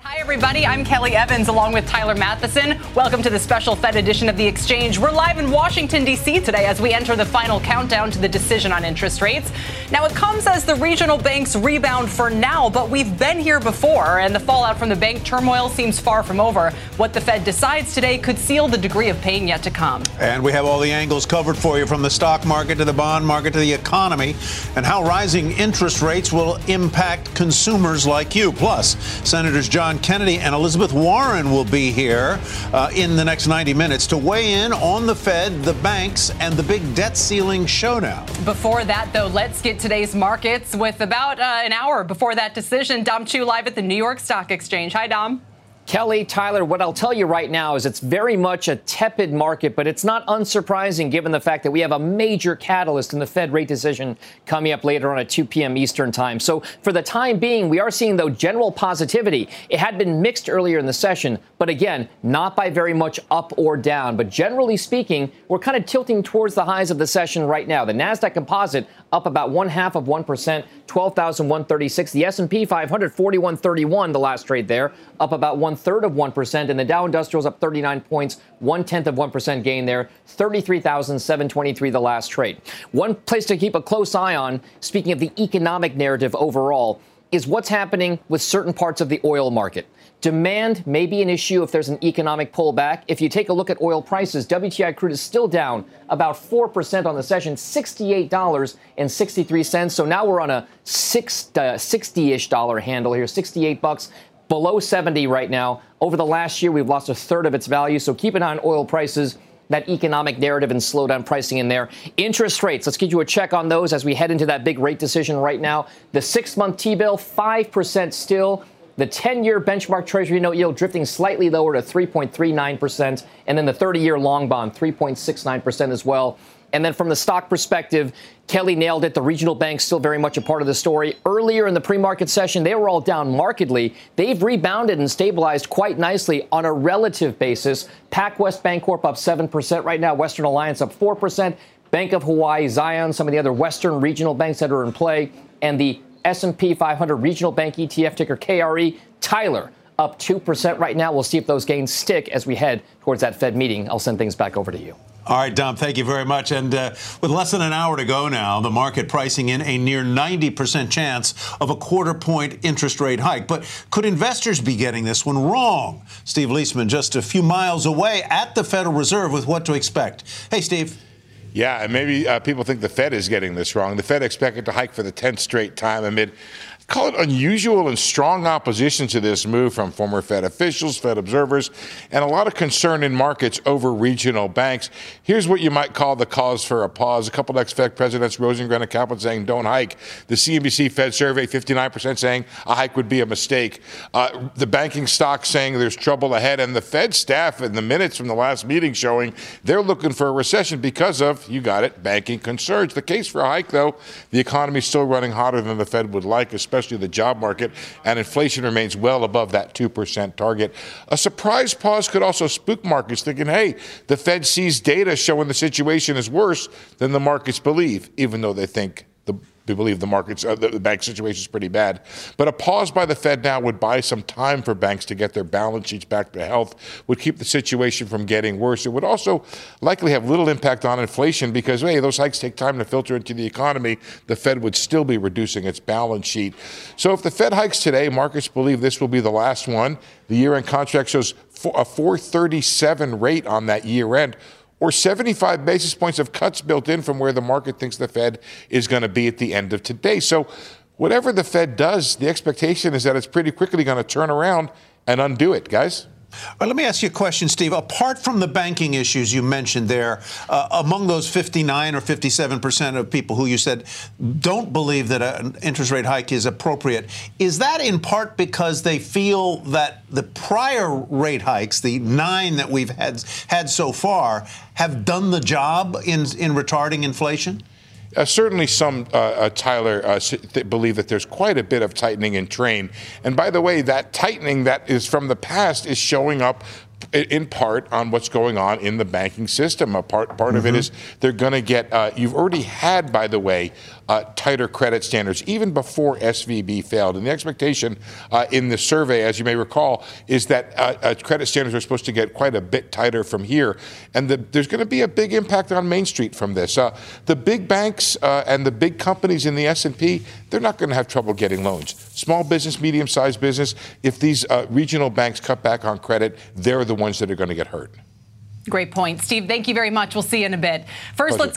Hi, everybody. I'm Kelly Evans, along with Tyler Matheson. Welcome to the special Fed edition of The Exchange. We're live in Washington, D.C. today as we enter the final countdown to the decision on interest rates. Now, it comes as the regional banks rebound for now, but we've been here before, and the fallout from the bank turmoil seems far from over. What the Fed decides today could seal the degree of pain yet to come. And we have all the angles covered for you, from the stock market to the bond market to the economy, and how rising interest rates will impact consumers like you. Plus, Senators John Kennedy and Elizabeth Warren will be here in the next 90 minutes to weigh in on the Fed, the banks, and the big debt ceiling showdown. Before that, though, let's get today's markets with about an hour before that decision. Dom Chu live at the New York Stock Exchange. Hi, Dom. Kelly, Tyler, what I'll tell you right now is it's very much a tepid market, but it's not unsurprising given the fact that we have a major catalyst in the Fed rate decision coming up later on at 2 p.m. Eastern time. So for the time being, we are seeing, though, general positivity. It had been mixed earlier in the session, but again, not by very much up or down. But generally speaking, we're kind of tilting towards the highs of the session right now. The Nasdaq Composite up about 0.5%, 12,136. The S&P 500, 4131, the last trade there, up about 1/3%, and the Dow Industrials up 39 points, 0.1% gain there, 33,723 the last trade. One place to keep a close eye on, speaking of the economic narrative overall, is what's happening with certain parts of the oil market. Demand may be an issue if there's an economic pullback. If you take a look at oil prices, WTI crude is still down about 4% on the session, $68.63. So now we're on a $60-ish handle here, $68. Below 70 right now. Over the last year, we've lost a third of its value. So keep an eye on oil prices, that economic narrative and slowdown pricing in there. Interest rates, let's get you a check on those as we head into that big rate decision right now. The 6-month T-bill, 5% still. The 10-year benchmark Treasury note yield drifting slightly lower to 3.39%. And then the 30-year long bond, 3.69% as well. And then from the stock perspective, Kelly nailed it. The regional banks still very much a part of the story. Earlier in the pre-market session, they were all down markedly. They've rebounded and stabilized quite nicely on a relative basis. PacWest Bancorp up 7% right now. Western Alliance up 4%. Bank of Hawaii, Zion, some of the other Western regional banks that are in play. And the S&P 500 regional bank ETF, ticker KRE, Tyler, up 2% right now. We'll see if those gains stick as we head towards that Fed meeting. I'll send things back over to you. All right, Dom, thank you very much. And with less than an hour to go now, the market pricing in a near 90% chance of a 0.25 interest rate hike. But could investors be getting this one wrong? Steve Leisman just a few miles away at the Federal Reserve with what to expect. Hey, Steve. Yeah, and maybe people think the Fed is getting this wrong. The Fed expected to hike for the 10th straight time amid, call it, unusual and strong opposition to this move from former Fed officials, Fed observers, and a lot of concern in markets over regional banks. Here's what you might call the cause for a pause. A couple ex-Fed presidents, Rosengren and Kaplan, saying don't hike. The CNBC Fed survey, 59% saying a hike would be a mistake. The banking stock saying there's trouble ahead. And the Fed staff in the minutes from the last meeting showing they're looking for a recession because of, you got it, banking concerns. The case for a hike, though, the economy's still running hotter than the Fed would like, especially the job market, and inflation remains well above that 2% target. A surprise pause could also spook markets, thinking, hey, the Fed sees data showing the situation is worse than the markets believe, even though they think we believe the markets, the bank situation is pretty bad. But a pause by the Fed now would buy some time for banks to get their balance sheets back to health, would keep the situation from getting worse. It would also likely have little impact on inflation because, hey, those hikes take time to filter into the economy. The Fed would still be reducing its balance sheet. So if the Fed hikes today, markets believe this will be the last one. The year-end contract shows a 4.37 rate on that year-end, or 75 basis points of cuts built in from where the market thinks the Fed is going to be at the end of today. So whatever the Fed does, the expectation is that it's pretty quickly going to turn around and undo it, guys. All right, let me ask you a question, Steve. Apart from the banking issues you mentioned there, among those 59 or 57% of people who you said don't believe that an interest rate hike is appropriate, is that in part because they feel that the prior rate hikes, the 9 that we've had so far, have done the job in retarding inflation? Certainly some, Tyler, believe that there's quite a bit of tightening in train. And by the way, that tightening that is from the past is showing up in part on what's going on in the banking system. A part of it is they're going to get, you've already had, by the way, tighter credit standards, even before SVB failed. And the expectation in the survey, as you may recall, is that credit standards are supposed to get quite a bit tighter from here. And there's going to be a big impact on Main Street from this. The big banks and the big companies in the S&P, they're not going to have trouble getting loans. Small business, medium-sized business, if these regional banks cut back on credit, they're the ones that are going to get hurt. Great point. Steve, thank you very much. We'll see you in a bit. First, Pleasure. Let's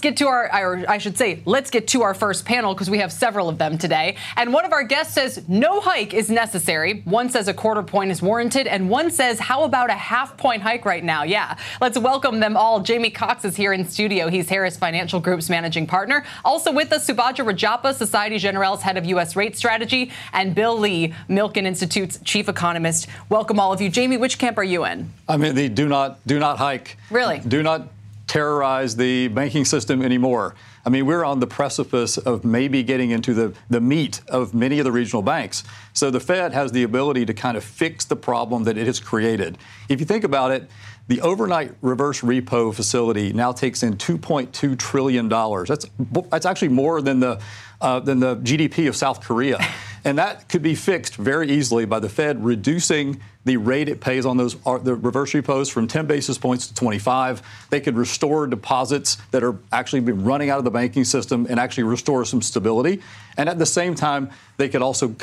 get to our first panel, because we have several of them today. And one of our guests says no hike is necessary. One says a quarter point is warranted. And one says, how about a half-point hike right now? Yeah. Let's welcome them all. Jamie Cox is here in studio. He's Harris Financial Group's managing partner. Also with us, Subhaja Rajappa, Societe Generale's head of U.S. rate strategy, and Bill Lee, Milken Institute's chief economist. Welcome, all of you. Jamie, which camp are you in? I'm in the do not hike. Really? Do not terrorize the banking system anymore. I mean, we're on the precipice of maybe getting into the meat of many of the regional banks. So the Fed has the ability to kind of fix the problem that it has created. If you think about it, the overnight reverse repo facility now takes in $2.2 trillion. That's actually more than the GDP of South Korea. And that could be fixed very easily by the Fed reducing the rate it pays on the reverse repos from 10 basis points to 25. They could restore deposits that are actually been running out of the banking system and actually restore some stability. And at the same time, they could also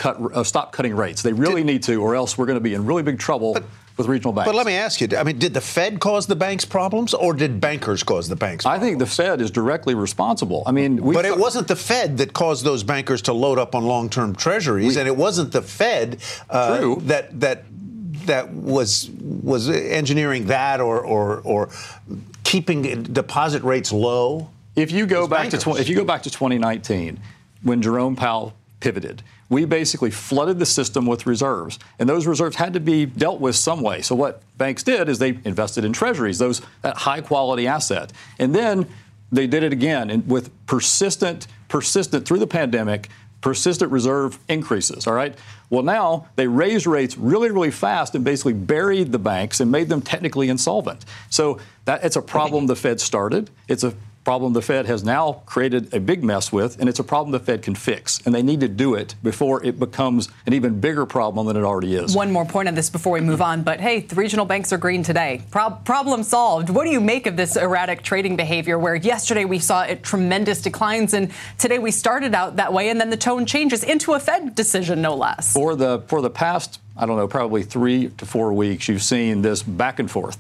stop cutting rates. They really need to, or else we're going to be in really big trouble with regional banks. But let me ask you, I mean, did the Fed cause the banks' problems, or did bankers cause the banks' problems? I think the Fed is directly responsible. I mean, but it wasn't the Fed that caused those bankers to load up on long-term treasuries, and it wasn't the Fed that was engineering that or keeping deposit rates low. If you go back to if you go back to 2019, when Jerome Powell pivoted, we basically flooded the system with reserves, and those reserves had to be dealt with some way. So what banks did is they invested in treasuries, that high-quality asset. And then they did it again, and with persistent through the pandemic, persistent reserve increases, all right? Well, now they raised rates really, really fast and basically buried the banks and made them technically insolvent. So it's a problem the Fed started. It's a problem the Fed has now created a big mess with, and it's a problem the Fed can fix. And they need to do it before it becomes an even bigger problem than it already is. One more point on this before we move on, but hey, the regional banks are green today. Problem solved. What do you make of this erratic trading behavior where yesterday we saw tremendous declines, and today we started out that way, and then the tone changes into a Fed decision, no less? For the past, I don't know, probably 3 to 4 weeks, you've seen this back and forth.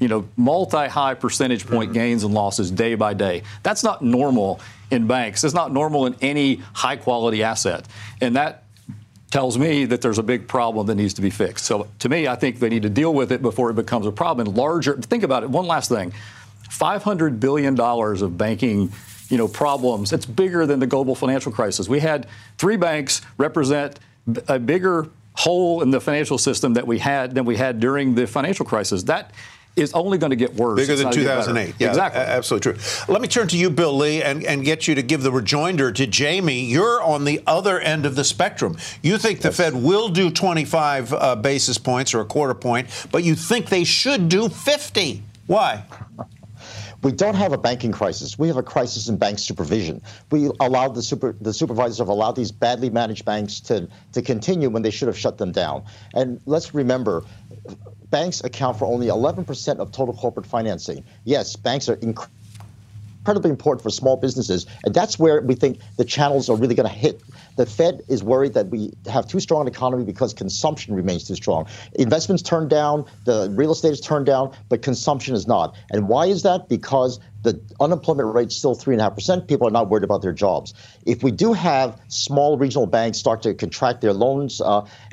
You know, multi-high percentage point gains and losses day by day. That's not normal in banks. It's not normal in any high-quality asset. And that tells me that there's a big problem that needs to be fixed. So to me, I think they need to deal with it before it becomes a problem. And larger, think about it. One last thing, $500 billion of banking, you know, problems. It's bigger than the global financial crisis. We had 3 banks represent a bigger hole in the financial system that we had than we had during the financial crisis. That is only going to get worse. Bigger than 2008. Yeah, exactly. Absolutely true. Let me turn to you, Bill Lee, and get you to give the rejoinder to Jamie. You're on the other end of the spectrum. You think the Fed will do 25 basis points or a quarter point, but you think they should do 50. Why? We don't have a banking crisis. We have a crisis in bank supervision. We allowed the supervisors have allowed these badly managed banks to continue when they should have shut them down. And let's remember, banks account for only 11% of total corporate financing. Yes, banks are incredibly important for small businesses, and that's where we think the channels are really going to hit. The Fed is worried that we have too strong an economy because consumption remains too strong. Investments turn down, the real estate is turned down, but consumption is not. And why is that? Because The unemployment rate's still 3.5%. People are not worried about their jobs. If we do have small regional banks start to contract their loans,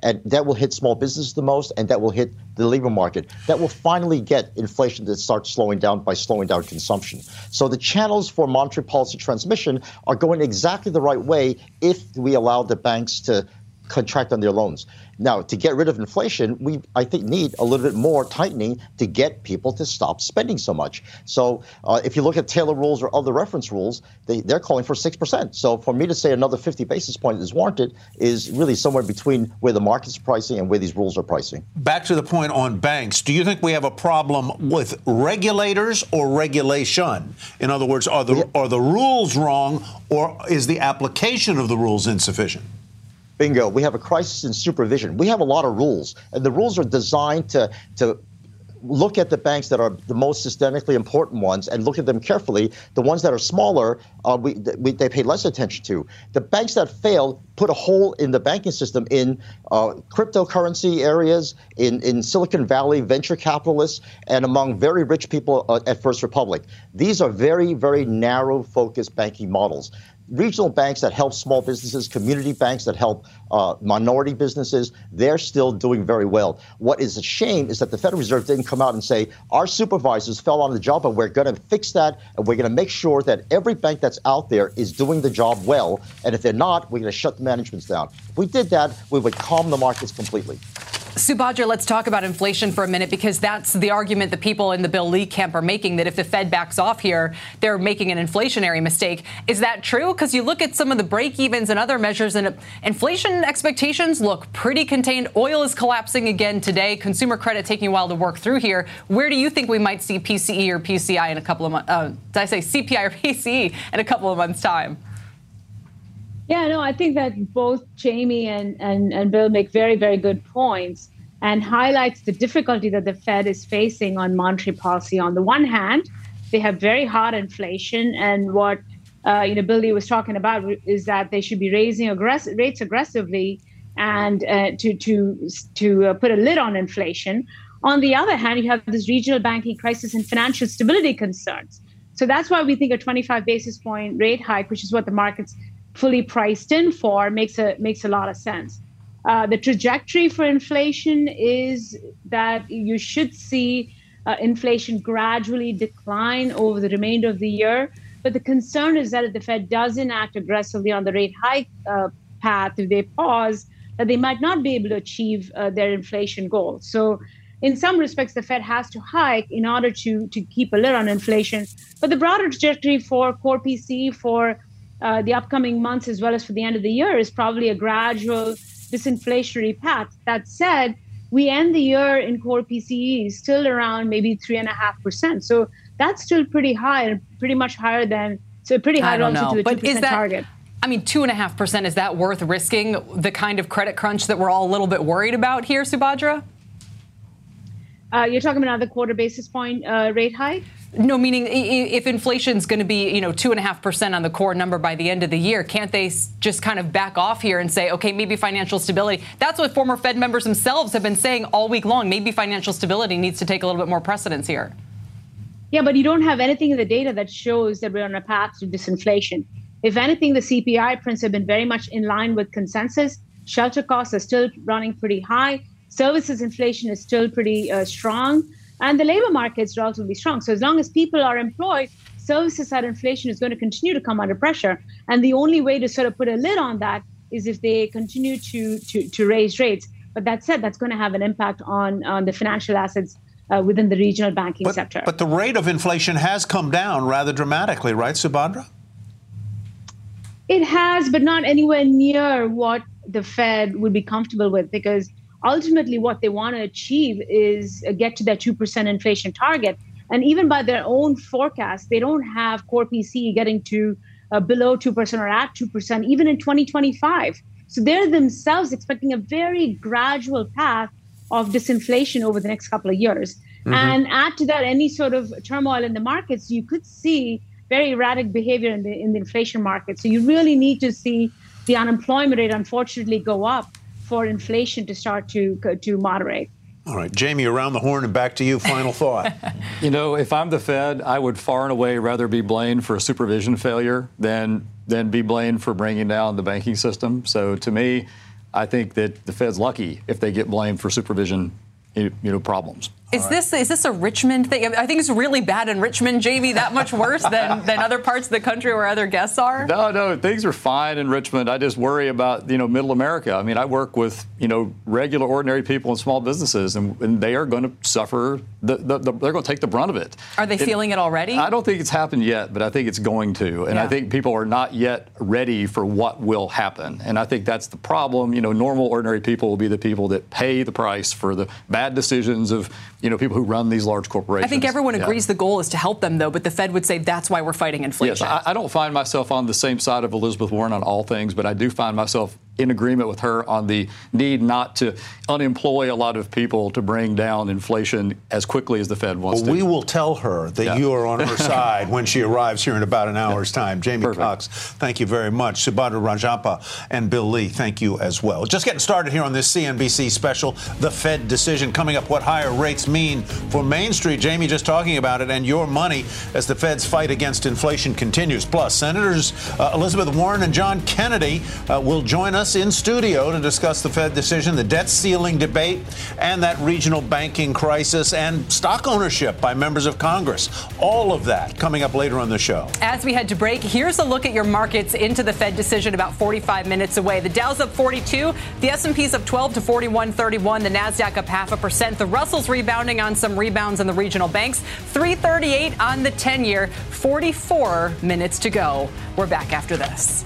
and that will hit small businesses the most, and that will hit the labor market. That will finally get inflation to start slowing down by slowing down consumption. So the channels for monetary policy transmission are going exactly the right way if we allow the banks to contract on their loans. Now, to get rid of inflation, we, I think, need a little bit more tightening to get people to stop spending so much. So if you look at Taylor rules or other reference rules, they're calling for 6%. So for me to say another 50 basis points is warranted is really somewhere between where the market's pricing and where these rules are pricing. Back to the point on banks, do you think we have a problem with regulators or regulation? In other words, are the rules wrong, or is the application of the rules insufficient? Bingo. We have a crisis in supervision. We have a lot of rules, and the rules are designed to look at the banks that are the most systemically important ones and look at them carefully. The ones that are smaller, they pay less attention to. The banks that fail put a hole in the banking system in cryptocurrency areas, in Silicon Valley, venture capitalists, and among very rich people at First Republic. These are very, very narrow-focused banking models. Regional banks that help small businesses, community banks that help minority businesses, they're still doing very well. What is a shame is that the Federal Reserve didn't come out and say, our supervisors fell on the job and we're going to fix that, and we're going to make sure that every bank that's out there is doing the job well, and if they're not, we're going to shut the managements down. If we did that, we would calm the markets completely. Subhaja, let's talk about inflation for a minute, because that's the argument the people in the Bill Lee camp are making, that if the Fed backs off here, they're making an inflationary mistake. Is that true? Because you look at some of the break-evens and other measures, and inflation expectations look pretty contained. Oil is collapsing again today. Consumer credit taking a while to work through here. Where do you think we might see PCE or PCI in a couple of months? Did I say CPI or PCE in a couple of months' time? Yeah, no, I think that both Jamie and Bill make very, very good points, and highlights the difficulty that the Fed is facing on monetary policy. On the one hand, they have very hard inflation, and what Bill Lee was talking about is that they should be raising rates aggressively and to put a lid on inflation. On the other hand, you have this regional banking crisis and financial stability concerns. So that's why we think a 25 basis point rate hike, which is what the market's fully priced in for, makes a lot of sense. The trajectory for inflation is that you should see inflation gradually decline over the remainder of the year. But the concern is that if the Fed doesn't act aggressively on the rate hike path, if they pause, that they might not be able to achieve their inflation goals. So in some respects, the Fed has to hike in order to keep a lid on inflation. But the broader trajectory for core PCE for the upcoming months, as well as for the end of the year, is probably a gradual disinflationary path. That said, we end the year in core PCE still around maybe 3.5%. So that's still pretty high, pretty much higher than, so pretty high relative to the 2% target. I mean, 2.5%, is that worth risking the kind of credit crunch that we're all a little bit worried about here, Subhaja? You're talking about another quarter basis point rate hike? No, meaning if inflation's going to be, 2.5% on the core number by the end of the year, can't they just kind of back off here and say, okay, maybe financial stability? That's what former Fed members themselves have been saying all week long. Maybe financial stability needs to take a little bit more precedence here. Yeah, but you don't have anything in the data that shows that we're on a path to disinflation. If anything, the CPI prints have been very much in line with consensus. Shelter costs are still running pretty high. Services inflation is still pretty strong, and the labor market is relatively strong. So as long as people are employed, services side inflation is going to continue to come under pressure. And the only way to sort of put a lid on that is if they continue to raise rates. But that said, that's going to have an impact on the financial assets within the regional banking sector. But the rate of inflation has come down rather dramatically, right, Subhaja? It has, but not anywhere near what the Fed would be comfortable with, because ultimately, what they want to achieve is get to their 2% inflation target. And even by their own forecast, they don't have core PCE getting to below 2% or at 2%, even in 2025. So they're themselves expecting a very gradual path of disinflation over the next couple of years. Mm-hmm. And add to that any sort of turmoil in the markets, you could see very erratic behavior in the inflation market. So you really need to see the unemployment rate, unfortunately, go up for inflation to start to moderate. All right, Jamie, around the horn and back to you. Final thought. You know, if I'm the Fed, I would far and away rather be blamed for a supervision failure than be blamed for bringing down the banking system. So to me, I think that the Fed's lucky if they get blamed for supervision, you know, problems. Is this a Richmond thing? I think it's really bad in Richmond, Jamie, that much worse than other parts of the country where other guests are? No, things are fine in Richmond. I just worry about, you know, middle America. I mean, I work with, you know, regular, ordinary people and small businesses, and they are going to suffer. They're going to take the brunt of it. Are they feeling it already? I don't think it's happened yet, but I think it's going to. And yeah. I think people are not yet ready for what will happen. And I think that's the problem. You know, normal, ordinary people will be the people that pay the price for the bad decisions of, you know, people who run these large corporations. I think everyone agrees the goal is to help them, though, but the Fed would say that's why we're fighting inflation. Yes, I don't find myself on the same side of Elizabeth Warren on all things, but I do find myself in agreement with her on the need not to unemploy a lot of people to bring down inflation as quickly as the Fed wants to. We will tell her that you are on her side when she arrives here in about an hour's time. Jamie Cox, thank you very much. Subhaja Rajappa and Bill Lee, thank you as well. Just getting started here on this CNBC special, The Fed Decision. Coming up, what higher rates mean for Main Street. Jamie just talking about it, and your money as the Fed's fight against inflation continues. Plus, Senators Elizabeth Warren and John Kennedy will join us in studio to discuss the Fed decision, the debt ceiling debate, and that regional banking crisis, and stock ownership by members of Congress. All of that coming up later on the show. As we head to break, here's a look at your markets into the Fed decision about 45 minutes away. The Dow's up 42, the S&P's up 12 to 41.31, the Nasdaq up 0.5%, the Russell's rebounding on some rebounds in the regional banks, 338 on the 10-year, 44 minutes to go. We're back after this.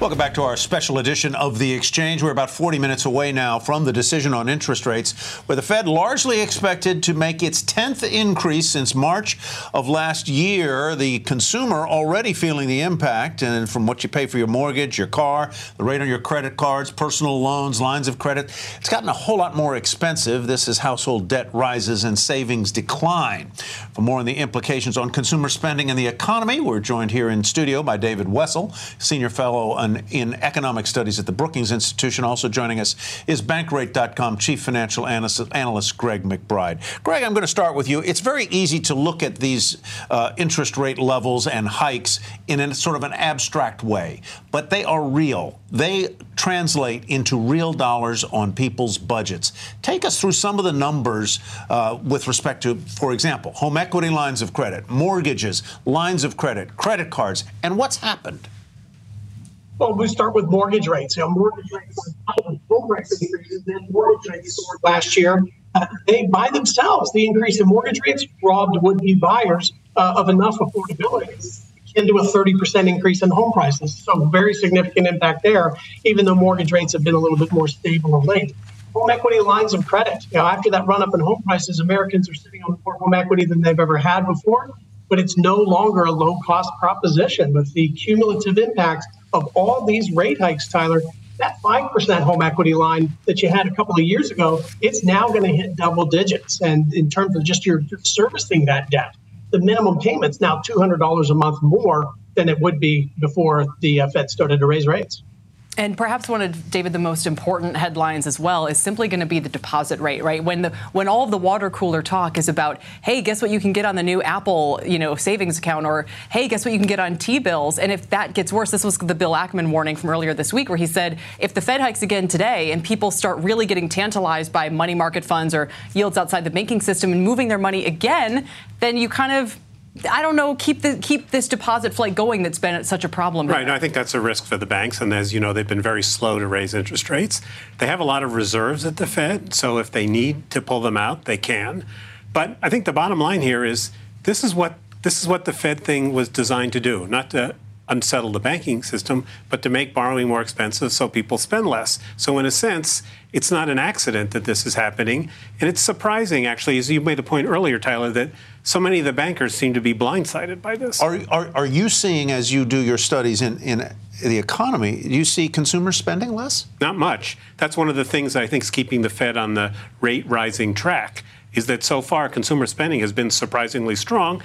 Welcome back to our special edition of The Exchange. We're about 40 minutes away now from the decision on interest rates, where the Fed largely expected to make its 10th increase since March of last year. The consumer already feeling the impact, and from what you pay for your mortgage, your car, the rate on your credit cards, personal loans, lines of credit, it's gotten a whole lot more expensive. This is household debt rises and savings decline. For more on the implications on consumer spending and the economy, we're joined here in studio by David Wessel, Senior Fellow in Economic Studies at the Brookings Institution. Also joining us is Bankrate.com Chief Financial Analyst Greg McBride. Greg, I'm going to start with you. It's very easy to look at these interest rate levels and hikes in a sort of an abstract way, but they are real. They translate into real dollars on people's budgets. Take us through some of the numbers with respect to, for example, home equity lines of credit, mortgages, lines of credit, credit cards, and what's happened. Well, we start with mortgage rates. You know, mortgage rates, home price increases, and mortgage rates last year, they by themselves, the increase in mortgage rates robbed would-be buyers of enough affordability akin to a 30% increase in home prices. So very significant impact there, even though mortgage rates have been a little bit more stable of late. Home equity lines of credit. You know, after that run-up in home prices, Americans are sitting on more home equity than they've ever had before, but it's no longer a low-cost proposition with the cumulative impact of all these rate hikes, Tyler. That 5% home equity line that you had a couple of years ago, it's now going to hit double digits. And in terms of just your servicing that debt, the minimum payment's now $200 a month more than it would be before the Fed started to raise rates. And perhaps one of, David, the most important headlines as well is simply going to be the deposit rate, right? When all of the water cooler talk is about, hey, guess what you can get on the new Apple, savings account, or hey, guess what you can get on T-bills. And if that gets worse, this was the Bill Ackman warning from earlier this week, where he said, if the Fed hikes again today and people start really getting tantalized by money market funds or yields outside the banking system and moving their money again, then you kind of, I don't know, keep this deposit flight going that's been such a problem. Right, I think that's a risk for the banks. And as you know, they've been very slow to raise interest rates. They have a lot of reserves at the Fed, so if they need to pull them out, they can. But I think the bottom line here is this is what the Fed thing was designed to do, not to unsettle the banking system, but to make borrowing more expensive so people spend less. So in a sense, it's not an accident that this is happening. And it's surprising, actually, as you made a point earlier, Tyler, that so many of the bankers seem to be blindsided by this. Are you seeing, as you do your studies in the economy, do you see consumers spending less? Not much. That's one of the things I think is keeping the Fed on the rate rising track, is that so far consumer spending has been surprisingly strong,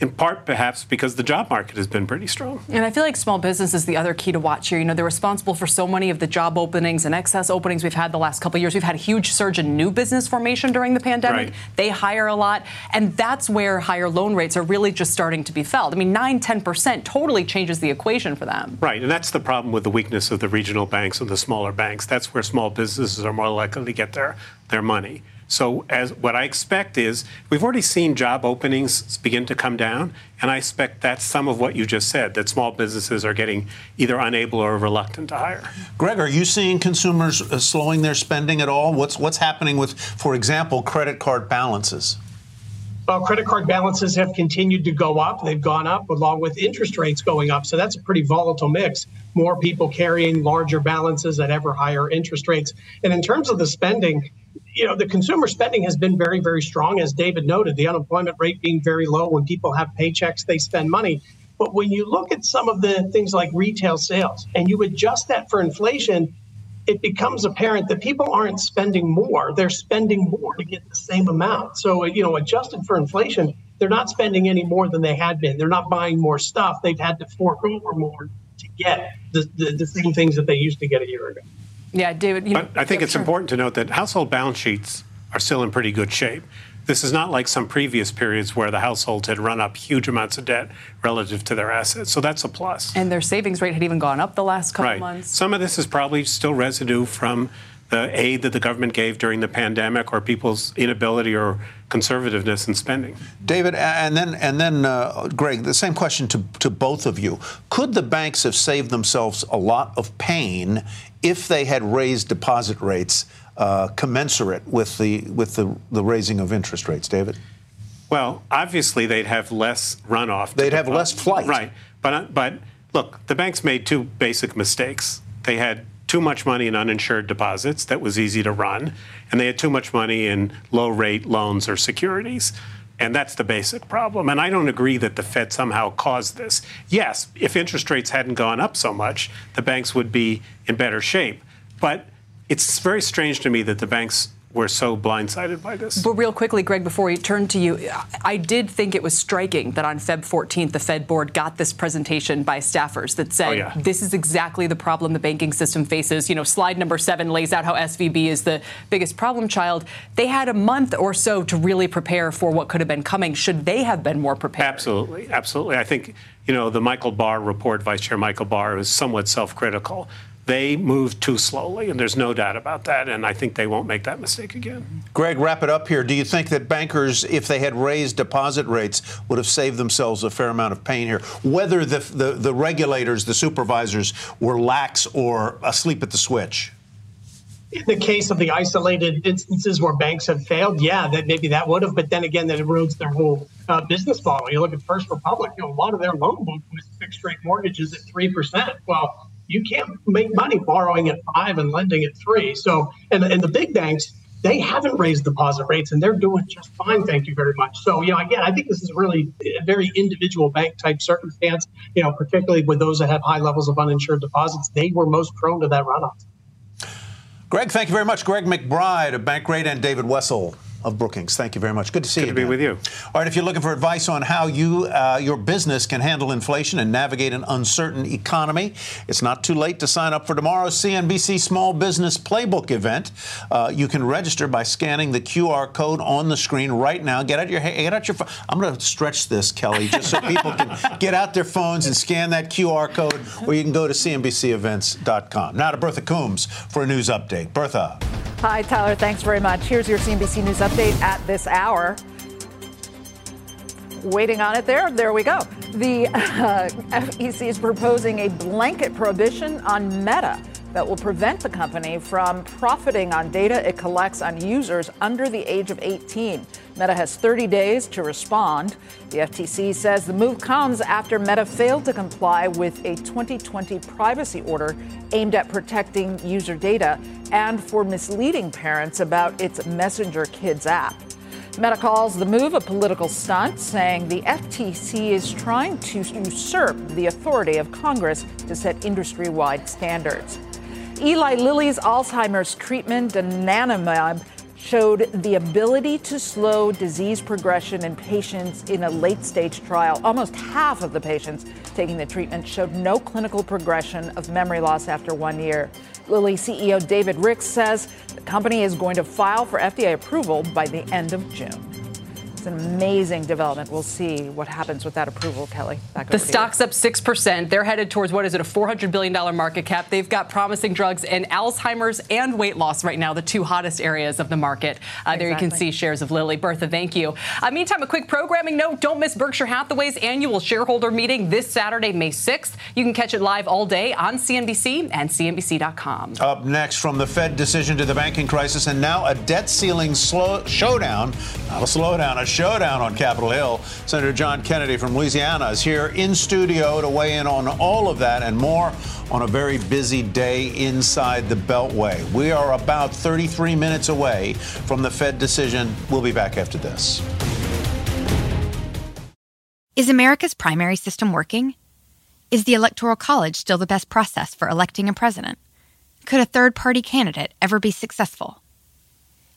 in part, perhaps, because the job market has been pretty strong. And I feel like small business is the other key to watch here. You know, they're responsible for so many of the job openings and excess openings we've had the last couple of years. We've had a huge surge in new business formation during the pandemic. Right. They hire a lot. And that's where higher loan rates are really just starting to be felt. I mean, 9-10% totally changes the equation for them. Right. And that's the problem with the weakness of the regional banks and the smaller banks. That's where small businesses are more likely to get their money. So as what I expect is, we've already seen job openings begin to come down, and I expect that's some of what you just said, that small businesses are getting either unable or reluctant to hire. Greg, are you seeing consumers slowing their spending at all? What's happening with, for example, credit card balances? Well, credit card balances have continued to go up. They've gone up along with interest rates going up. So that's a pretty volatile mix. More people carrying larger balances at ever higher interest rates. And in terms of the spending, you know, the consumer spending has been very, very strong, as David noted, the unemployment rate being very low. When people have paychecks, they spend money. But when you look at some of the things like retail sales and you adjust that for inflation, it becomes apparent that people aren't spending more. They're spending more to get the same amount. So, you know, adjusted for inflation, they're not spending any more than they had been. They're not buying more stuff. They've had to fork over more to get the same things that they used to get a year ago. Yeah, David. But I think it's important to note that household balance sheets are still in pretty good shape. This is not like some previous periods where the households had run up huge amounts of debt relative to their assets. So that's a plus. And their savings rate had even gone up the last couple months. Some of this is probably still residue from the aid that the government gave during the pandemic, or people's inability or conservativeness in spending. David, and then Greg, the same question to both of you. Could the banks have saved themselves a lot of pain if they had raised deposit rates commensurate with the raising of interest rates, David? Well, obviously they'd have less runoff. They'd have less flight. Right. But look, the banks made two basic mistakes. They had too much money in uninsured deposits that was easy to run, and they had too much money in low-rate loans or securities. And that's the basic problem. And I don't agree that the Fed somehow caused this. Yes, if interest rates hadn't gone up so much, the banks would be in better shape. But it's very strange to me that the banks were so blindsided by this. But real quickly, Greg, before we turn to you, I did think it was striking that on Feb 14th, the Fed board got this presentation by staffers that said, this is exactly the problem the banking system faces. You know, slide number 7 lays out how SVB is the biggest problem child. They had a month or so to really prepare for what could have been coming. Should they have been more prepared? Absolutely, absolutely. I think, you know, the Michael Barr report, Vice Chair Michael Barr, was somewhat self-critical. They moved too slowly, and there's no doubt about that, and I think they won't make that mistake again. Greg, wrap it up here. Do you think that bankers, if they had raised deposit rates, would have saved themselves a fair amount of pain here, whether the regulators, the supervisors, were lax or asleep at the switch? In the case of the isolated instances where banks have failed, yeah, that maybe that would have, but then again, that erodes their whole business model. You look at First Republic, you know, a lot of their loan book was fixed-rate mortgages at 3%. Well, you can't make money borrowing at 5 and lending at 3. So, and the big banks, they haven't raised deposit rates, and they're doing just fine, thank you very much. So, you know, again, I think this is really a very individual bank-type circumstance, you know, particularly with those that have high levels of uninsured deposits. They were most prone to that runoff. Greg, thank you very much. Greg McBride of Bankrate and David Wessel. of Brookings. Thank you very much. Good to see you. Good to be with you. All right, if you're looking for advice on how you, your business can handle inflation and navigate an uncertain economy, it's not too late to sign up for tomorrow's CNBC Small Business Playbook event. You can register by scanning the QR code on the screen right now. Get out your phone. I'm going to stretch this, Kelly, just so people can get out their phones and scan that QR code, or you can go to cnbcevents.com. Now to Bertha Coombs for a news update. Bertha. Hi, Tyler. Thanks very much. Here's your CNBC News Update at this hour. Waiting on it there. There we go. The FTC is proposing a blanket prohibition on Meta that will prevent the company from profiting on data it collects on users under the age of 18. Meta has 30 days to respond. The FTC says the move comes after Meta failed to comply with a 2020 privacy order aimed at protecting user data and for misleading parents about its Messenger Kids app. Meta calls the move a political stunt, saying the FTC is trying to usurp the authority of Congress to set industry-wide standards. Eli Lilly's Alzheimer's treatment, donanemab, showed the ability to slow disease progression in patients in a late-stage trial. Almost half of the patients taking the treatment showed no clinical progression of memory loss after 1 year. Lilly CEO David Ricks says the company is going to file for FDA approval by the end of June. It's an amazing development. We'll see what happens with that approval, Kelly. The stock's up 6%. They're headed towards, what is it, a $400 billion market cap. They've got promising drugs in Alzheimer's and weight loss right now, the two hottest areas of the market. There you can see shares of Lilly. Bertha, thank you. Meantime, a quick programming note. Don't miss Berkshire Hathaway's annual shareholder meeting this Saturday, May 6th. You can catch it live all day on CNBC and CNBC.com. Up next, from the Fed decision to the banking crisis and now a debt ceiling showdown. Not a slowdown, a showdown on Capitol Hill. Senator John Kennedy from Louisiana is here in studio to weigh in on all of that and more on a very busy day inside the Beltway. We are about 33 minutes away from the Fed decision. We'll be back after this. Is America's primary system working? Is the Electoral College still the best process for electing a president? Could a third-party candidate ever be successful?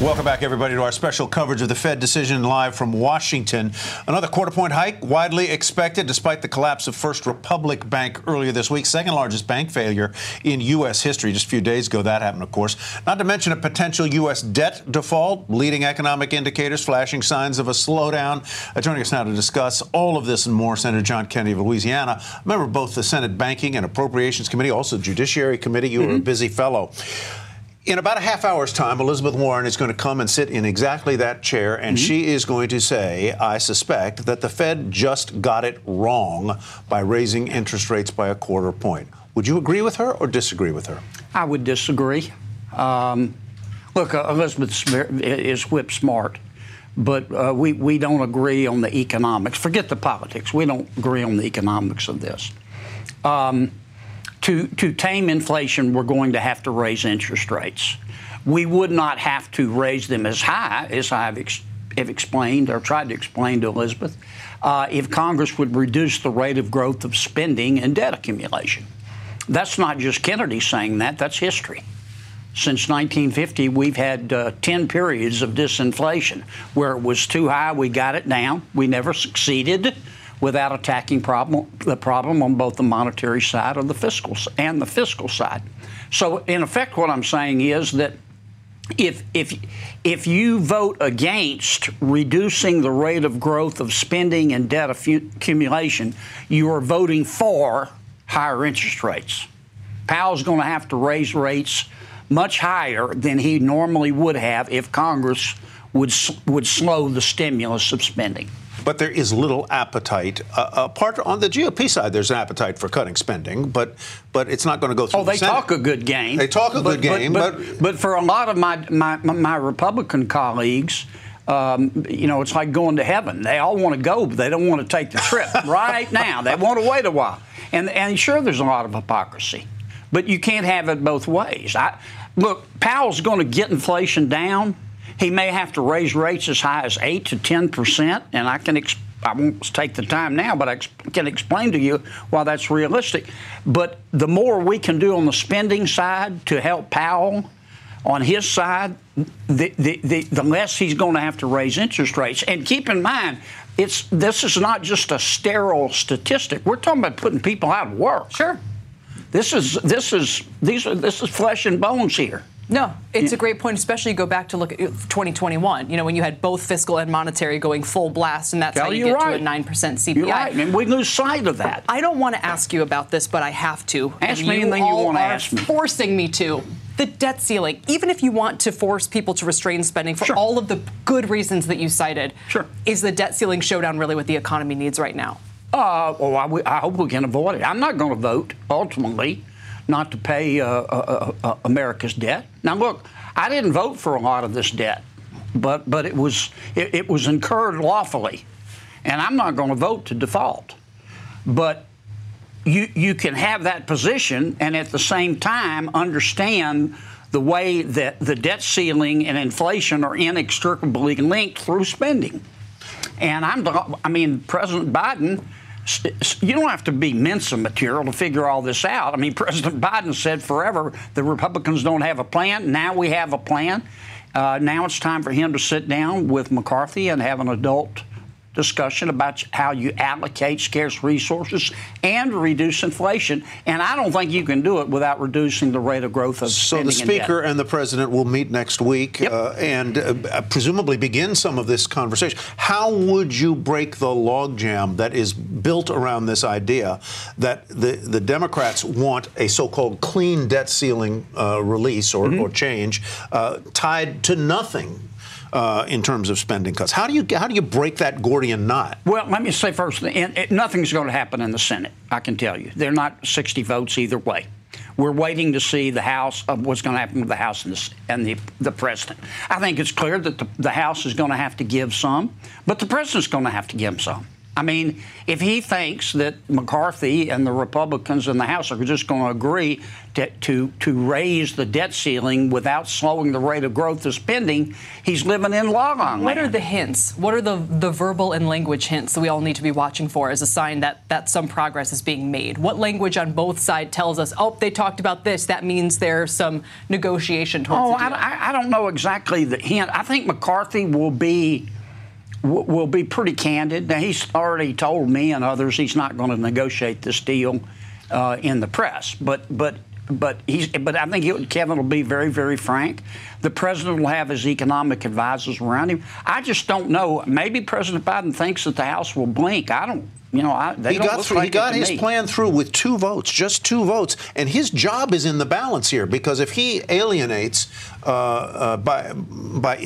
Welcome back, everybody, to our special coverage of the Fed decision live from Washington. Another quarter-point hike widely expected despite the collapse of First Republic Bank earlier this week, second-largest bank failure in U.S. history. Just a few days ago, that happened, of course. Not to mention a potential U.S. debt default, leading economic indicators flashing signs of a slowdown. Joining us now to discuss all of this and more, Senator John Kennedy of Louisiana, member of both the Senate Banking and Appropriations Committee, also the Judiciary Committee. You were a busy fellow. In about a half hour's time, Elizabeth Warren is going to come and sit in exactly that chair, and she is going to say, I suspect, that the Fed just got it wrong by raising interest rates by a quarter point. Would you agree with her or disagree with her? I would disagree. Look, Elizabeth is whip smart, but we don't agree on the economics. Forget the politics. We don't agree on the economics of this. To tame inflation, we're going to have to raise interest rates. We would not have to raise them as high as I have explained or tried to explain to Elizabeth if Congress would reduce the rate of growth of spending and debt accumulation. That's not just Kennedy saying that. That's history. Since 1950, we've had 10 periods of disinflation where it was too high. We got it down. We never succeeded without attacking the problem on both the monetary side or the fiscal side. So, in effect, what I'm saying is that if you vote against reducing the rate of growth of spending and debt accumulation, you are voting for higher interest rates. Powell's going to have to raise rates much higher than he normally would have if Congress would slow the stimulus of spending. But there is little appetite. Apart on the GOP side, there's an appetite for cutting spending, but it's not going to go through the Senate. Talk a good game. They talk a good game. But for a lot of my Republican colleagues, It's like going to heaven. They all want to go, but they don't want to take the trip right now. They want to wait a while. And sure, there's a lot of hypocrisy, but you can't have it both ways. Look, Powell's going to get inflation down. He may have to raise rates as high as 8 to 10%, and I won't take the time now, but I can explain to you why that's realistic. But the more we can do on the spending side to help Powell on his side, the less he's going to have to raise interest rates. And keep in mind, this is not just a sterile statistic. We're talking about putting people out of work. Sure. This is flesh and bones here. No, it's a great point, especially you go back to look at 2021, when you had both fiscal and monetary going full blast, and that's how you get to a 9% CPI. You're right, and we lose sight of that. I don't want to ask you about this, but I have to. Ask me anything you want to ask me. Forcing me to. The debt ceiling, even if you want to force people to restrain spending for all of the good reasons that you cited, is the debt ceiling showdown really what the economy needs right now? I hope we can avoid it. I'm not going to vote, ultimately, not to pay America's debt. Now, look, I didn't vote for a lot of this debt, but it was incurred lawfully, and I'm not going to vote to default. But you can have that position and at the same time understand the way that the debt ceiling and inflation are inextricably linked through spending. And President Biden, you don't have to be Mensa material to figure all this out. I mean, President Biden said forever the Republicans don't have a plan. Now we have a plan. Now it's time for him to sit down with McCarthy and have an adult discussion about how you allocate scarce resources and reduce inflation. And I don't think you can do it without reducing the rate of growth of spending. So the Speaker and the President will meet next week and presumably begin some of this conversation. How would you break the logjam that is built around this idea that the Democrats want a so-called clean debt ceiling release or change tied to nothing? In terms of spending cuts, how do you break that Gordian knot? Well, let me say first, nothing's going to happen in the Senate. I can tell you, they're not 60 votes either way. We're waiting to see the House of what's going to happen with the House and the President. I think it's clear that the House is going to have to give some, but the President's going to have to give some. I mean, if he thinks that McCarthy and the Republicans in the House are just going to agree to raise the debt ceiling without slowing the rate of growth of spending, he's living in la-la land. What are the hints? What are the verbal and language hints that we all need to be watching for as a sign that some progress is being made? What language on both sides tells us, oh, they talked about this, that means there's some negotiation towards the deal? I don't know exactly the hint. I think McCarthy will be pretty candid. Now, he's already told me and others he's not going to negotiate this deal in the press. But I think Kevin will be very, very frank. The President will have his economic advisors around him. I just don't know. Maybe President Biden thinks that the House will blink. I don't. He got his plan through with 2 votes, just 2 votes, and his job is in the balance here, because if he alienates by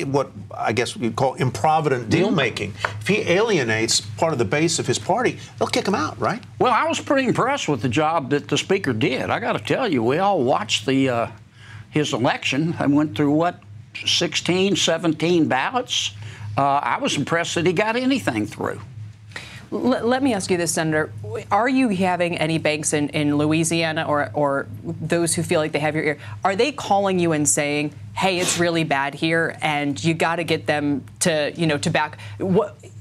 what I guess we'd call improvident deal making, if he alienates part of the base of his party, they'll kick him out, right? Well, I was pretty impressed with the job that the Speaker did. I got to tell you, we all watched his election. I went through 16, 17 ballots. I was impressed that he got anything through. Let me ask you this, Senator. Are you having any banks in Louisiana or those who feel like they have your ear, are they calling you and saying, hey, it's really bad here and you got to get them to back?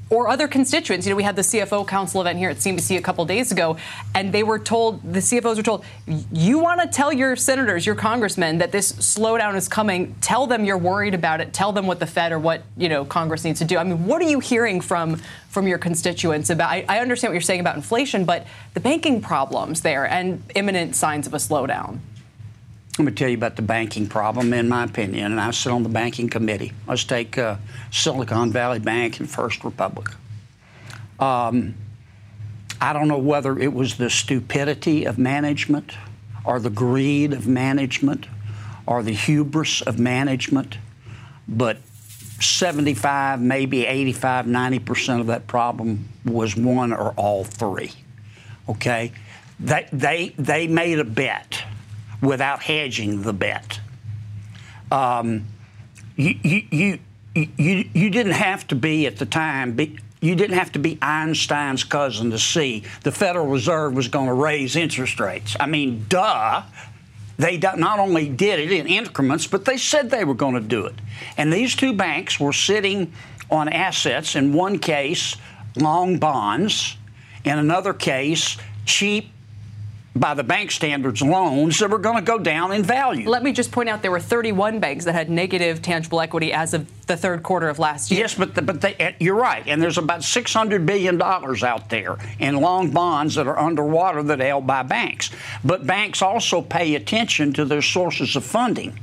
Or other constituents. We had the CFO Council event here at CNBC a couple days ago, and they were told, the CFOs were told, you want to tell your senators, your congressmen, that this slowdown is coming. Tell them you're worried about it. Tell them what the Fed or what Congress needs to do. I mean, what are you hearing from your constituents about? I understand what you're saying about inflation, but the banking problems there and imminent signs of a slowdown. Let me tell you about the banking problem, in my opinion, and I sit on the banking committee. Let's take Silicon Valley Bank and First Republic. I don't know whether it was the stupidity of management or the greed of management or the hubris of management, but 75, maybe 85, 90% of that problem was one or all three, okay? They made a bet without hedging the bet. you didn't have to be at the time. You didn't have to be Einstein's cousin to see the Federal Reserve was going to raise interest rates. I mean, duh. They not only did it in increments, but they said they were going to do it. And these two banks were sitting on assets, in one case, long bonds, in another case, cheap, by the bank standards, loans that were going to go down in value. Let me just point out there were 31 banks that had negative tangible equity as of the third quarter of last year. Yes, but you're right. And there's about $600 billion out there in long bonds that are underwater that are held by banks. But banks also pay attention to their sources of funding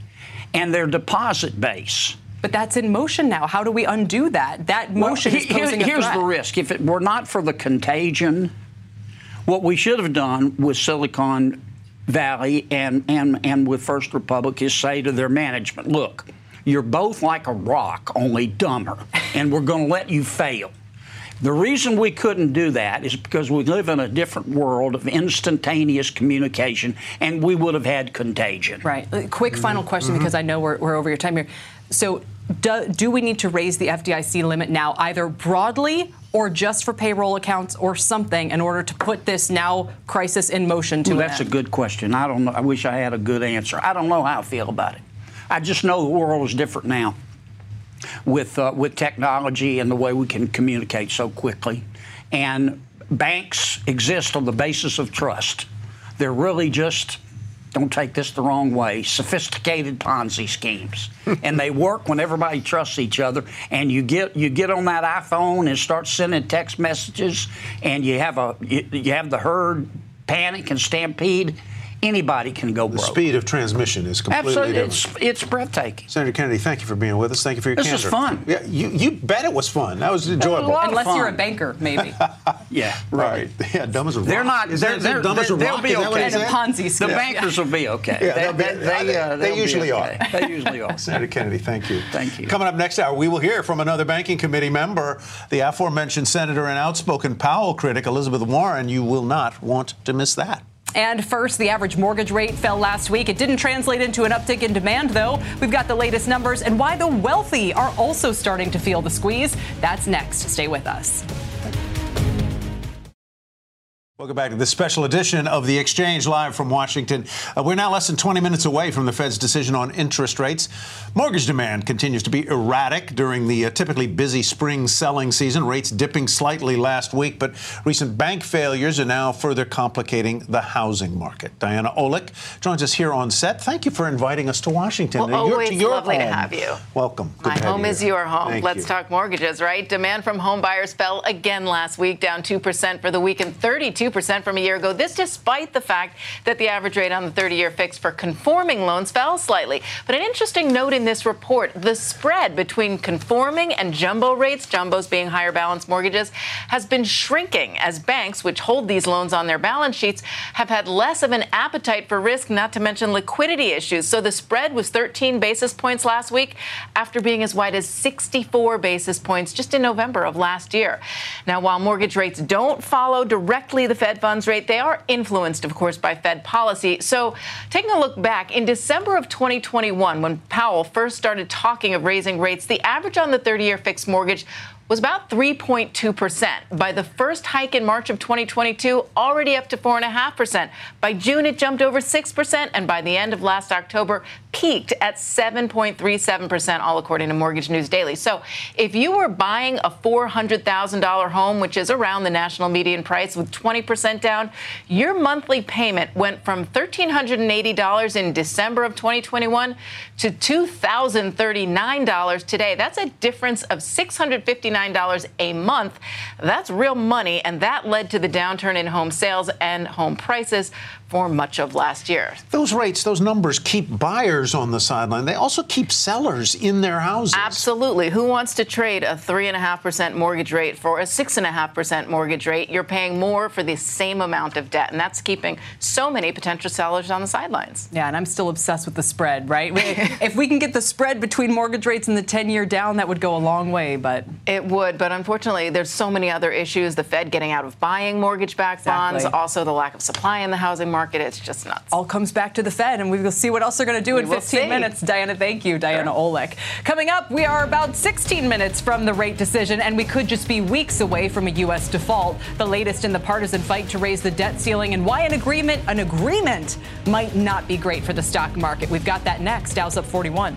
and their deposit base. But that's in motion now. How do we undo that? That motion is posing a threat. Here's the risk. If it were not for the contagion, what we should have done with Silicon Valley and with First Republic is say to their management, look, you're both like a rock, only dumber, and we're going to let you fail. The reason we couldn't do that is because we live in a different world of instantaneous communication, and we would have had contagion. Right. Quick final question, because I know we're over your time here. So do we need to raise the FDIC limit now, either broadly or just for payroll accounts or something, in order to put this now crisis in motion to an end? That's a good question. I don't know. I wish I had a good answer. I don't know how I feel about it. I just know the world is different now with technology and the way we can communicate so quickly. And banks exist on the basis of trust. They're really just, don't take this the wrong way, sophisticated Ponzi schemes. And they work when everybody trusts each other. And you get on that iPhone and start sending text messages, and you have the herd panic and stampede. Anybody can go broke. The speed of transmission is completely different. It's breathtaking. Senator Kennedy, thank you for being with us. Thank you for your candor. This was fun. Yeah, you bet it was fun. That was enjoyable. Unless you're a banker, maybe. Yeah, right. Yeah, dumb as a rock. They're not. They're dumb as a rock. They'll be okay. And a Ponzi scheme. The bankers will be okay. Yeah, they usually are. They usually are. Senator Kennedy, thank you. Thank you. Coming up next hour, we will hear from another banking committee member, the aforementioned senator and outspoken Powell critic Elizabeth Warren. You will not want to miss that. And first, the average mortgage rate fell last week. It didn't translate into an uptick in demand, though. We've got the latest numbers and why the wealthy are also starting to feel the squeeze. That's next. Stay with us. Welcome back to this special edition of The Exchange live from Washington. We're now less than 20 minutes away from the Fed's decision on interest rates. Mortgage demand continues to be erratic during the typically busy spring selling season, rates dipping slightly last week, but recent bank failures are now further complicating the housing market. Diana Olick joins us here on set. Thank you for inviting us to Washington. Well, always lovely to have you. Welcome. My home is your home. Let's talk mortgages, right? Demand from home buyers fell again last week, down 2% for the week and 32% from a year ago. This despite the fact that the average rate on the 30-year fix for conforming loans fell slightly. But an interesting note in this report, the spread between conforming and jumbo rates, jumbos being higher balance mortgages, has been shrinking as banks, which hold these loans on their balance sheets, have had less of an appetite for risk, not to mention liquidity issues. So the spread was 13 basis points last week after being as wide as 64 basis points just in November of last year. Now, while mortgage rates don't follow directly the Fed funds rate, they are influenced, of course, by Fed policy. So taking a look back, in December of 2021, when Powell first started talking of raising rates, the average on the 30-year fixed mortgage was about 3.2%. By the first hike in March of 2022, already up to 4.5%. By June, it jumped over 6%, and by the end of last October, peaked at 7.37%, all according to Mortgage News Daily. So if you were buying a $400,000 home, which is around the national median price, with 20% down, your monthly payment went from $1,380 in December of 2021 to $2,039 today. That's a difference of $659 a month. That's real money, and that led to the downturn in home sales and home prices for much of last year. Those rates, those numbers keep buyers on the sideline. They also keep sellers in their houses. Absolutely. Who wants to trade a 3.5% mortgage rate for a 6.5% mortgage rate? You're paying more for the same amount of debt, and that's keeping so many potential sellers on the sidelines. Yeah, and I'm still obsessed with the spread, right? If we can get the spread between mortgage rates and the 10-year down, that would go a long way, but... It would, but unfortunately, there's so many other issues. The Fed getting out of buying mortgage-backed bonds, also the lack of supply in the housing market. market is just nuts. All comes back to the Fed, and we will see what else they're going to do in 15 minutes. Diana, thank you. Diana Olick. Coming up, we are about 16 minutes from the rate decision, and we could just be weeks away from a U.S. default. The latest in the partisan fight to raise the debt ceiling and why an agreement might not be great for the stock market. We've got that next. Dow's up 41.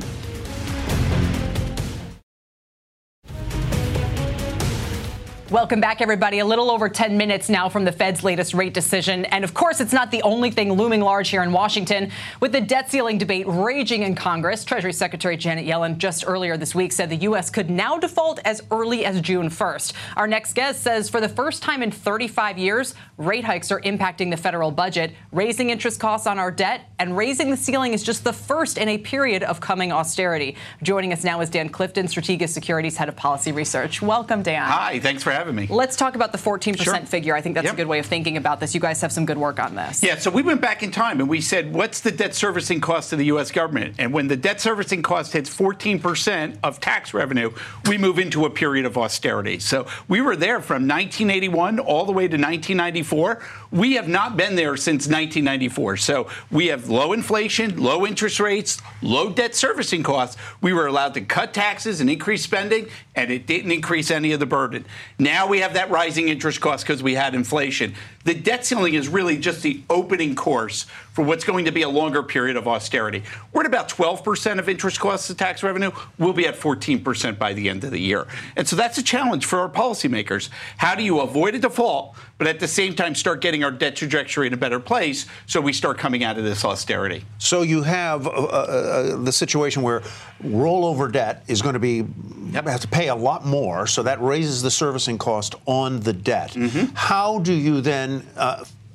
Welcome back, everybody. A little over 10 minutes now from the Fed's latest rate decision. And of course, it's not the only thing looming large here in Washington. With the debt ceiling debate raging in Congress, Treasury Secretary Janet Yellen just earlier this week said the U.S. could now default as early as June 1st. Our next guest says for the first time in 35 years, rate hikes are impacting the federal budget, raising interest costs on our debt, and raising the ceiling is just the first in a period of coming austerity. Joining us now is Dan Clifton, Strategic Securities Head of Policy Research. Welcome, Dan. Hi, thanks for having me. Let's talk about the 14% figure. I think that's a good way of thinking about this. You guys have some good work on this. Yeah, so we went back in time and we said, what's the debt servicing cost to the U.S. government? And when the debt servicing cost hits 14% of tax revenue, we move into a period of austerity. So we were there from 1981 all the way to 1994. We have not been there since 1994. So we have low inflation, low interest rates, low debt servicing costs. We were allowed to cut taxes and increase spending, and it didn't increase any of the burden. Now we have that rising interest cost because we had inflation. The debt ceiling is really just the opening course for what's going to be a longer period of austerity. We're at about 12% of interest costs to tax revenue. We'll be at 14% by the end of the year. And so that's a challenge for our policymakers. How do you avoid a default, but at the same time start getting our debt trajectory in a better place so we start coming out of this austerity? So you have the situation where rollover debt is going to be have to pay a lot more, so that raises the servicing cost on the debt. How do you then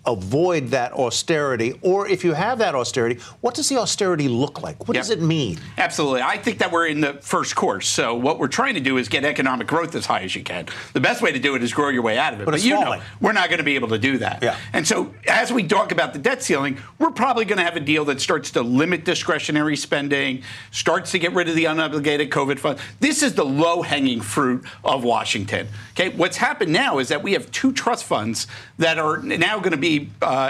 avoid that austerity, or if you have that austerity, what does the austerity look like? What does it mean? Absolutely. I think that we're in the first course. So what we're trying to do is get economic growth as high as you can. The best way to do it is grow your way out of it. But you know, we're not going to be able to do that. And so as we talk about the debt ceiling, we're probably going to have a deal that starts to limit discretionary spending, starts to get rid of the unobligated COVID fund. This is the low-hanging fruit of Washington. Okay, what's happened now is that we have two trust funds that are now going to be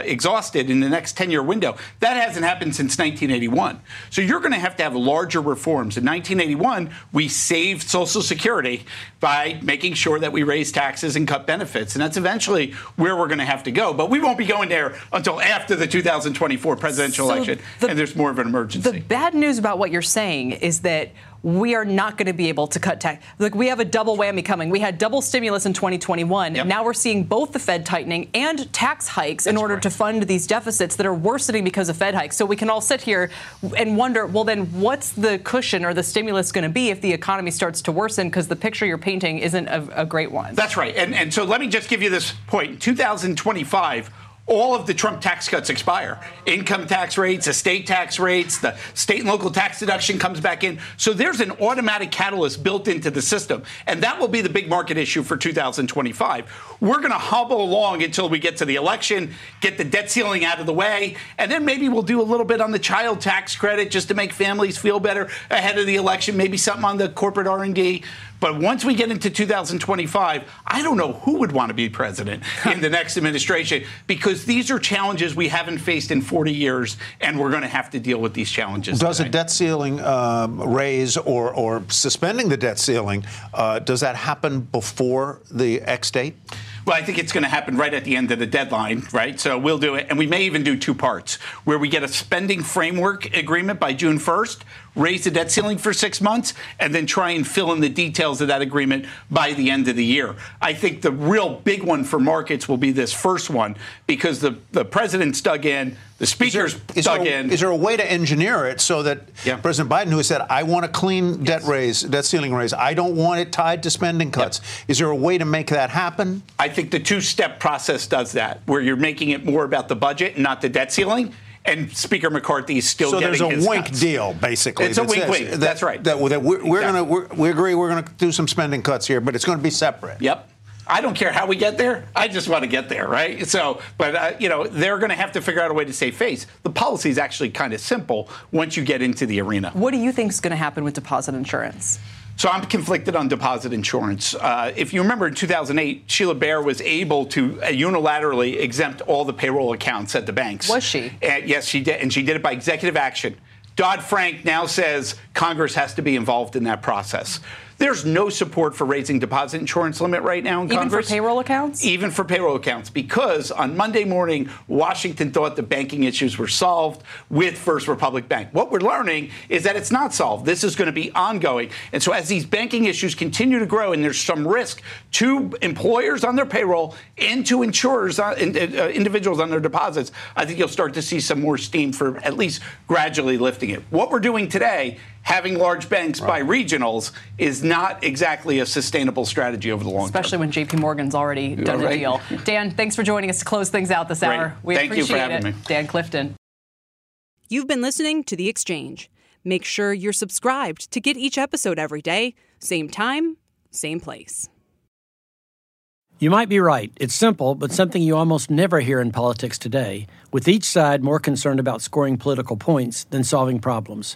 exhausted in the next 10-year window. That hasn't happened since 1981. So you're going to have larger reforms. In 1981, we saved Social Security by making sure that we raise taxes and cut benefits. And that's eventually where we're going to have to go. But we won't be going there until after the 2024 presidential election, and there's more of an emergency. The bad news about what you're saying is that we are not going to be able to cut tax. Look, we have a double whammy coming. We had double stimulus in 2021. Now we're seeing both the Fed tightening and tax hikes in order to fund these deficits that are worsening because of Fed hikes. So we can all sit here and wonder, well, then what's the cushion or the stimulus going to be if the economy starts to worsen? Because the picture you're painting isn't a great one. That's right. And so let me just give you this point. In 2025, all of the Trump tax cuts expire. Income tax rates, estate tax rates, the state and local tax deduction comes back in. So there's an automatic catalyst built into the system. And that will be the big market issue for 2025. We're going to hobble along until we get to the election, get the debt ceiling out of the way, and then maybe we'll do a little bit on the child tax credit just to make families feel better ahead of the election, maybe something on the corporate R&D. But once we get into 2025, I don't know who would want to be president in the next administration, because these are challenges we haven't faced in 40 years, and we're going to have to deal with these challenges. Does a debt ceiling raise or suspending the debt ceiling, does that happen before the X date? Well, I think it's going to happen right at the end of the deadline, right? So we'll do it. And we may even do two parts, where we get a spending framework agreement by June 1st, raise the debt ceiling for 6 months, and then try and fill in the details of that agreement by the end of the year. I think the real big one for markets will be this first one, because the president's dug in. The speaker's dug in. Is there a way to engineer it so that President Biden, who said, I want a clean debt ceiling raise, I don't want it tied to spending cuts. Is there a way to make that happen? I think the two-step process does that, where you're making it more about the budget and not the debt ceiling. And Speaker McCarthy is still getting his cuts. So there's a wink deal, basically. It's a wink. That's right. We agree we're going to do some spending cuts here, but it's going to be separate. I don't care how we get there. I just want to get there, right? So, but, you know, they're going to have to figure out a way to save face. The policy is actually kind of simple once you get into the arena. What do you think is going to happen with deposit insurance? So I'm conflicted on deposit insurance. If you remember in 2008, Sheila Bair was able to unilaterally exempt all the payroll accounts at the banks. Was she? Yes, she did. And she did it by executive action. Dodd-Frank now says Congress has to be involved in that process. There's no support for raising deposit insurance limit right now in Congress. Even for payroll accounts? Even for payroll accounts, because on Monday morning, Washington thought the banking issues were solved with First Republic Bank. What we're learning is that it's not solved. This is going to be ongoing. And so as these banking issues continue to grow and there's some risk to employers on their payroll and to insurers, individuals on their deposits, I think you'll start to see some more steam for at least gradually lifting it. What we're doing today, having large banks by regionals, is not exactly a sustainable strategy over the long term. Especially when JP Morgan's already done a deal. Dan, thanks for joining us to close things out this hour. We appreciate you for having me. Dan Clifton. You've been listening to The Exchange. Make sure you're subscribed to get each episode every day, same time, same place. You might be right. It's simple, but something you almost never hear in politics today, with each side more concerned about scoring political points than solving problems.